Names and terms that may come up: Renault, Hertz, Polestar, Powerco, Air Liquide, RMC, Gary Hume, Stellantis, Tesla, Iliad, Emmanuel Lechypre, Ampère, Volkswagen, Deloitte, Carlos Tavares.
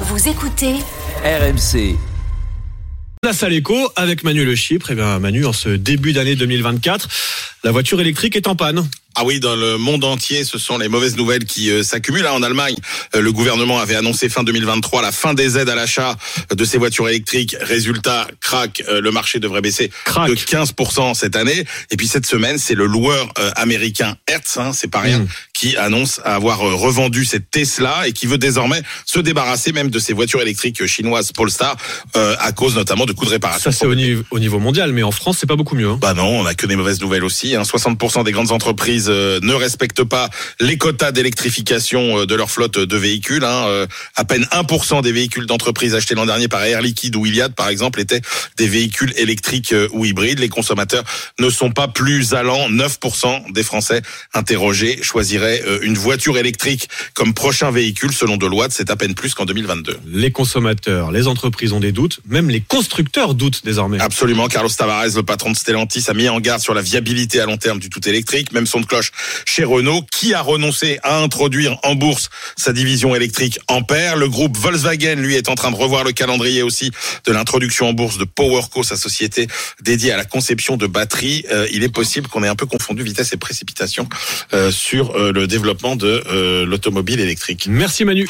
Vous écoutez RMC. Place à l'écho avec Emmanuel Lechypre. Eh bien, Manu, en ce début d'année 2024, la voiture électrique est en panne. Ah oui, dans le monde entier, ce sont les mauvaises nouvelles qui s'accumulent. En Allemagne, le gouvernement avait annoncé fin 2023 la fin des aides à l'achat de ces voitures électriques. Résultat, crac, le marché devrait baisser de 15% cette année. Et puis cette semaine, c'est le loueur américain Hertz, c'est pas rien, qui annonce avoir revendu cette Tesla et qui veut désormais se débarrasser même de ces voitures électriques chinoises Polestar à cause notamment de coûts de réparation. Ça, c'est au niveau mondial, mais en France, c'est pas beaucoup mieux. Bah non, on a que des mauvaises nouvelles aussi. 60% des grandes entreprises ne respectent pas les quotas d'électrification de leur flotte de véhicules. À peine 1% des véhicules d'entreprise achetés l'an dernier par Air Liquide ou Iliad, par exemple, étaient des véhicules électriques ou hybrides. Les consommateurs ne sont pas plus allants. 9% des Français interrogés choisiraient une voiture électrique comme prochain véhicule. Selon Deloitte, c'est à peine plus qu'en 2022. Les consommateurs, les entreprises ont des doutes. Même les constructeurs doutent désormais. Absolument. Carlos Tavares, le patron de Stellantis, a mis en garde sur la viabilité à long terme du tout électrique. Même son de chez Renault, qui a renoncé à introduire en bourse sa division électrique Ampère. Le groupe Volkswagen, lui, est en train de revoir le calendrier aussi de l'introduction en bourse de Powerco, sa société dédiée à la conception de batteries. Il est possible qu'on ait un peu confondu vitesse et précipitation sur le développement de l'automobile électrique. Merci Manu.